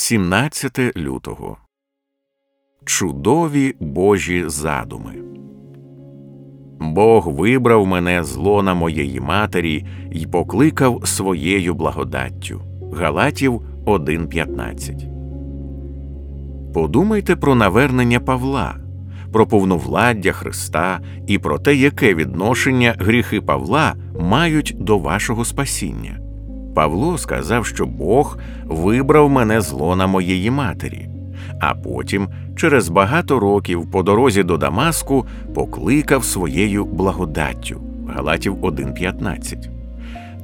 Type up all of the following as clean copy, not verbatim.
17 лютого. Чудові Божі задуми. Бог вибрав мене з лона моєї матері й покликав своєю благодаттю. Галатів 1:15. Подумайте про навернення Павла, про повновладдя Христа і про те, яке відношення гріхи Павла мають до вашого спасіння. Павло сказав, що Бог вибрав мене з лона моєї матері, а потім, через багато років по дорозі до Дамаску, покликав своєю благодаттю. Галатів 1:15.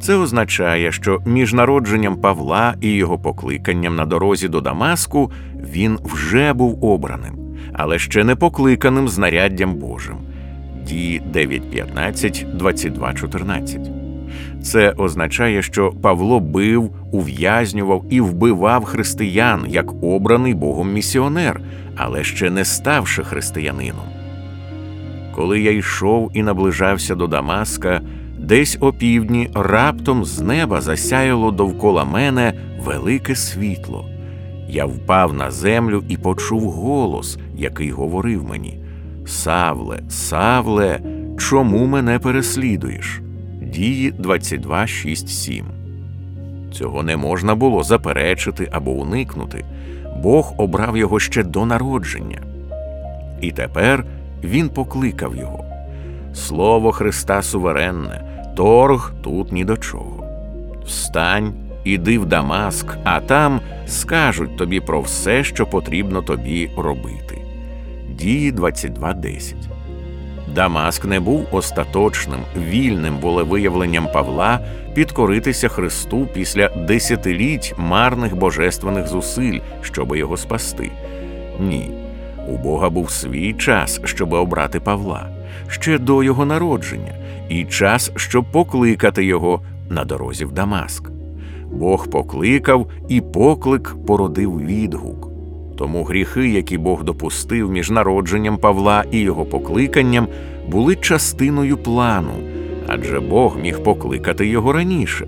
Це означає, що між народженням Павла і його покликанням на дорозі до Дамаску він вже був обраним, але ще не покликаним знаряддям Божим. Дії 9:15, 22:14. Це означає, що Павло бив, ув'язнював і вбивав християн, як обраний Богом місіонер, але ще не ставши християнином. Коли я йшов і наближався до Дамаска, десь опівдні раптом з неба засяяло довкола мене велике світло. Я впав на землю і почув голос, який говорив мені: «Савле, Савле, чому мене переслідуєш?» Дії 22:6-7. Цього не можна було заперечити або уникнути. Бог обрав його ще до народження. І тепер він покликав його. Слово Христа суверенне, торг тут ні до чого. Встань, іди в Дамаск, а там скажуть тобі про все, що потрібно тобі робити. Дії 22:10. Дамаск не був остаточним, вільним волевиявленням Павла підкоритися Христу після десятиліть марних божественних зусиль, щоби його спасти. Ні, у Бога був свій час, щоби обрати Павла, ще до його народження, і час, щоб покликати його на дорозі в Дамаск. Бог покликав, і поклик породив відгук. Тому гріхи, які Бог допустив між народженням Павла і його покликанням, були частиною плану, адже Бог міг покликати його раніше.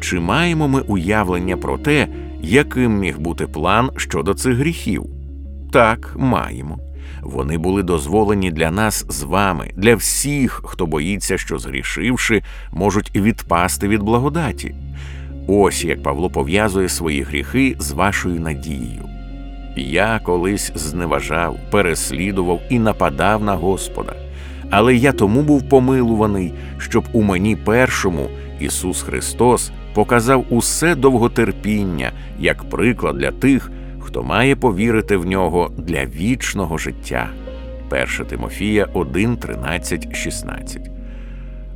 Чи маємо ми уявлення про те, яким міг бути план щодо цих гріхів? Так, маємо. Вони були дозволені для нас з вами, для всіх, хто боїться, що згрішивши, можуть відпасти від благодаті. Ось як Павло пов'язує свої гріхи з вашою надією. «Я колись зневажав, переслідував і нападав на Господа, але я тому був помилуваний, щоб у мені першому Ісус Христос показав усе довготерпіння, як приклад для тих, хто має повірити в Нього для вічного життя». 1 Тимофія 1:13-16.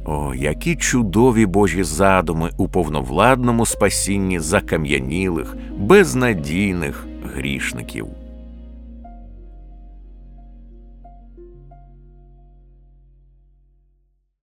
О, які чудові Божі задуми у повновладному спасінні закам'янілих, безнадійних грішників!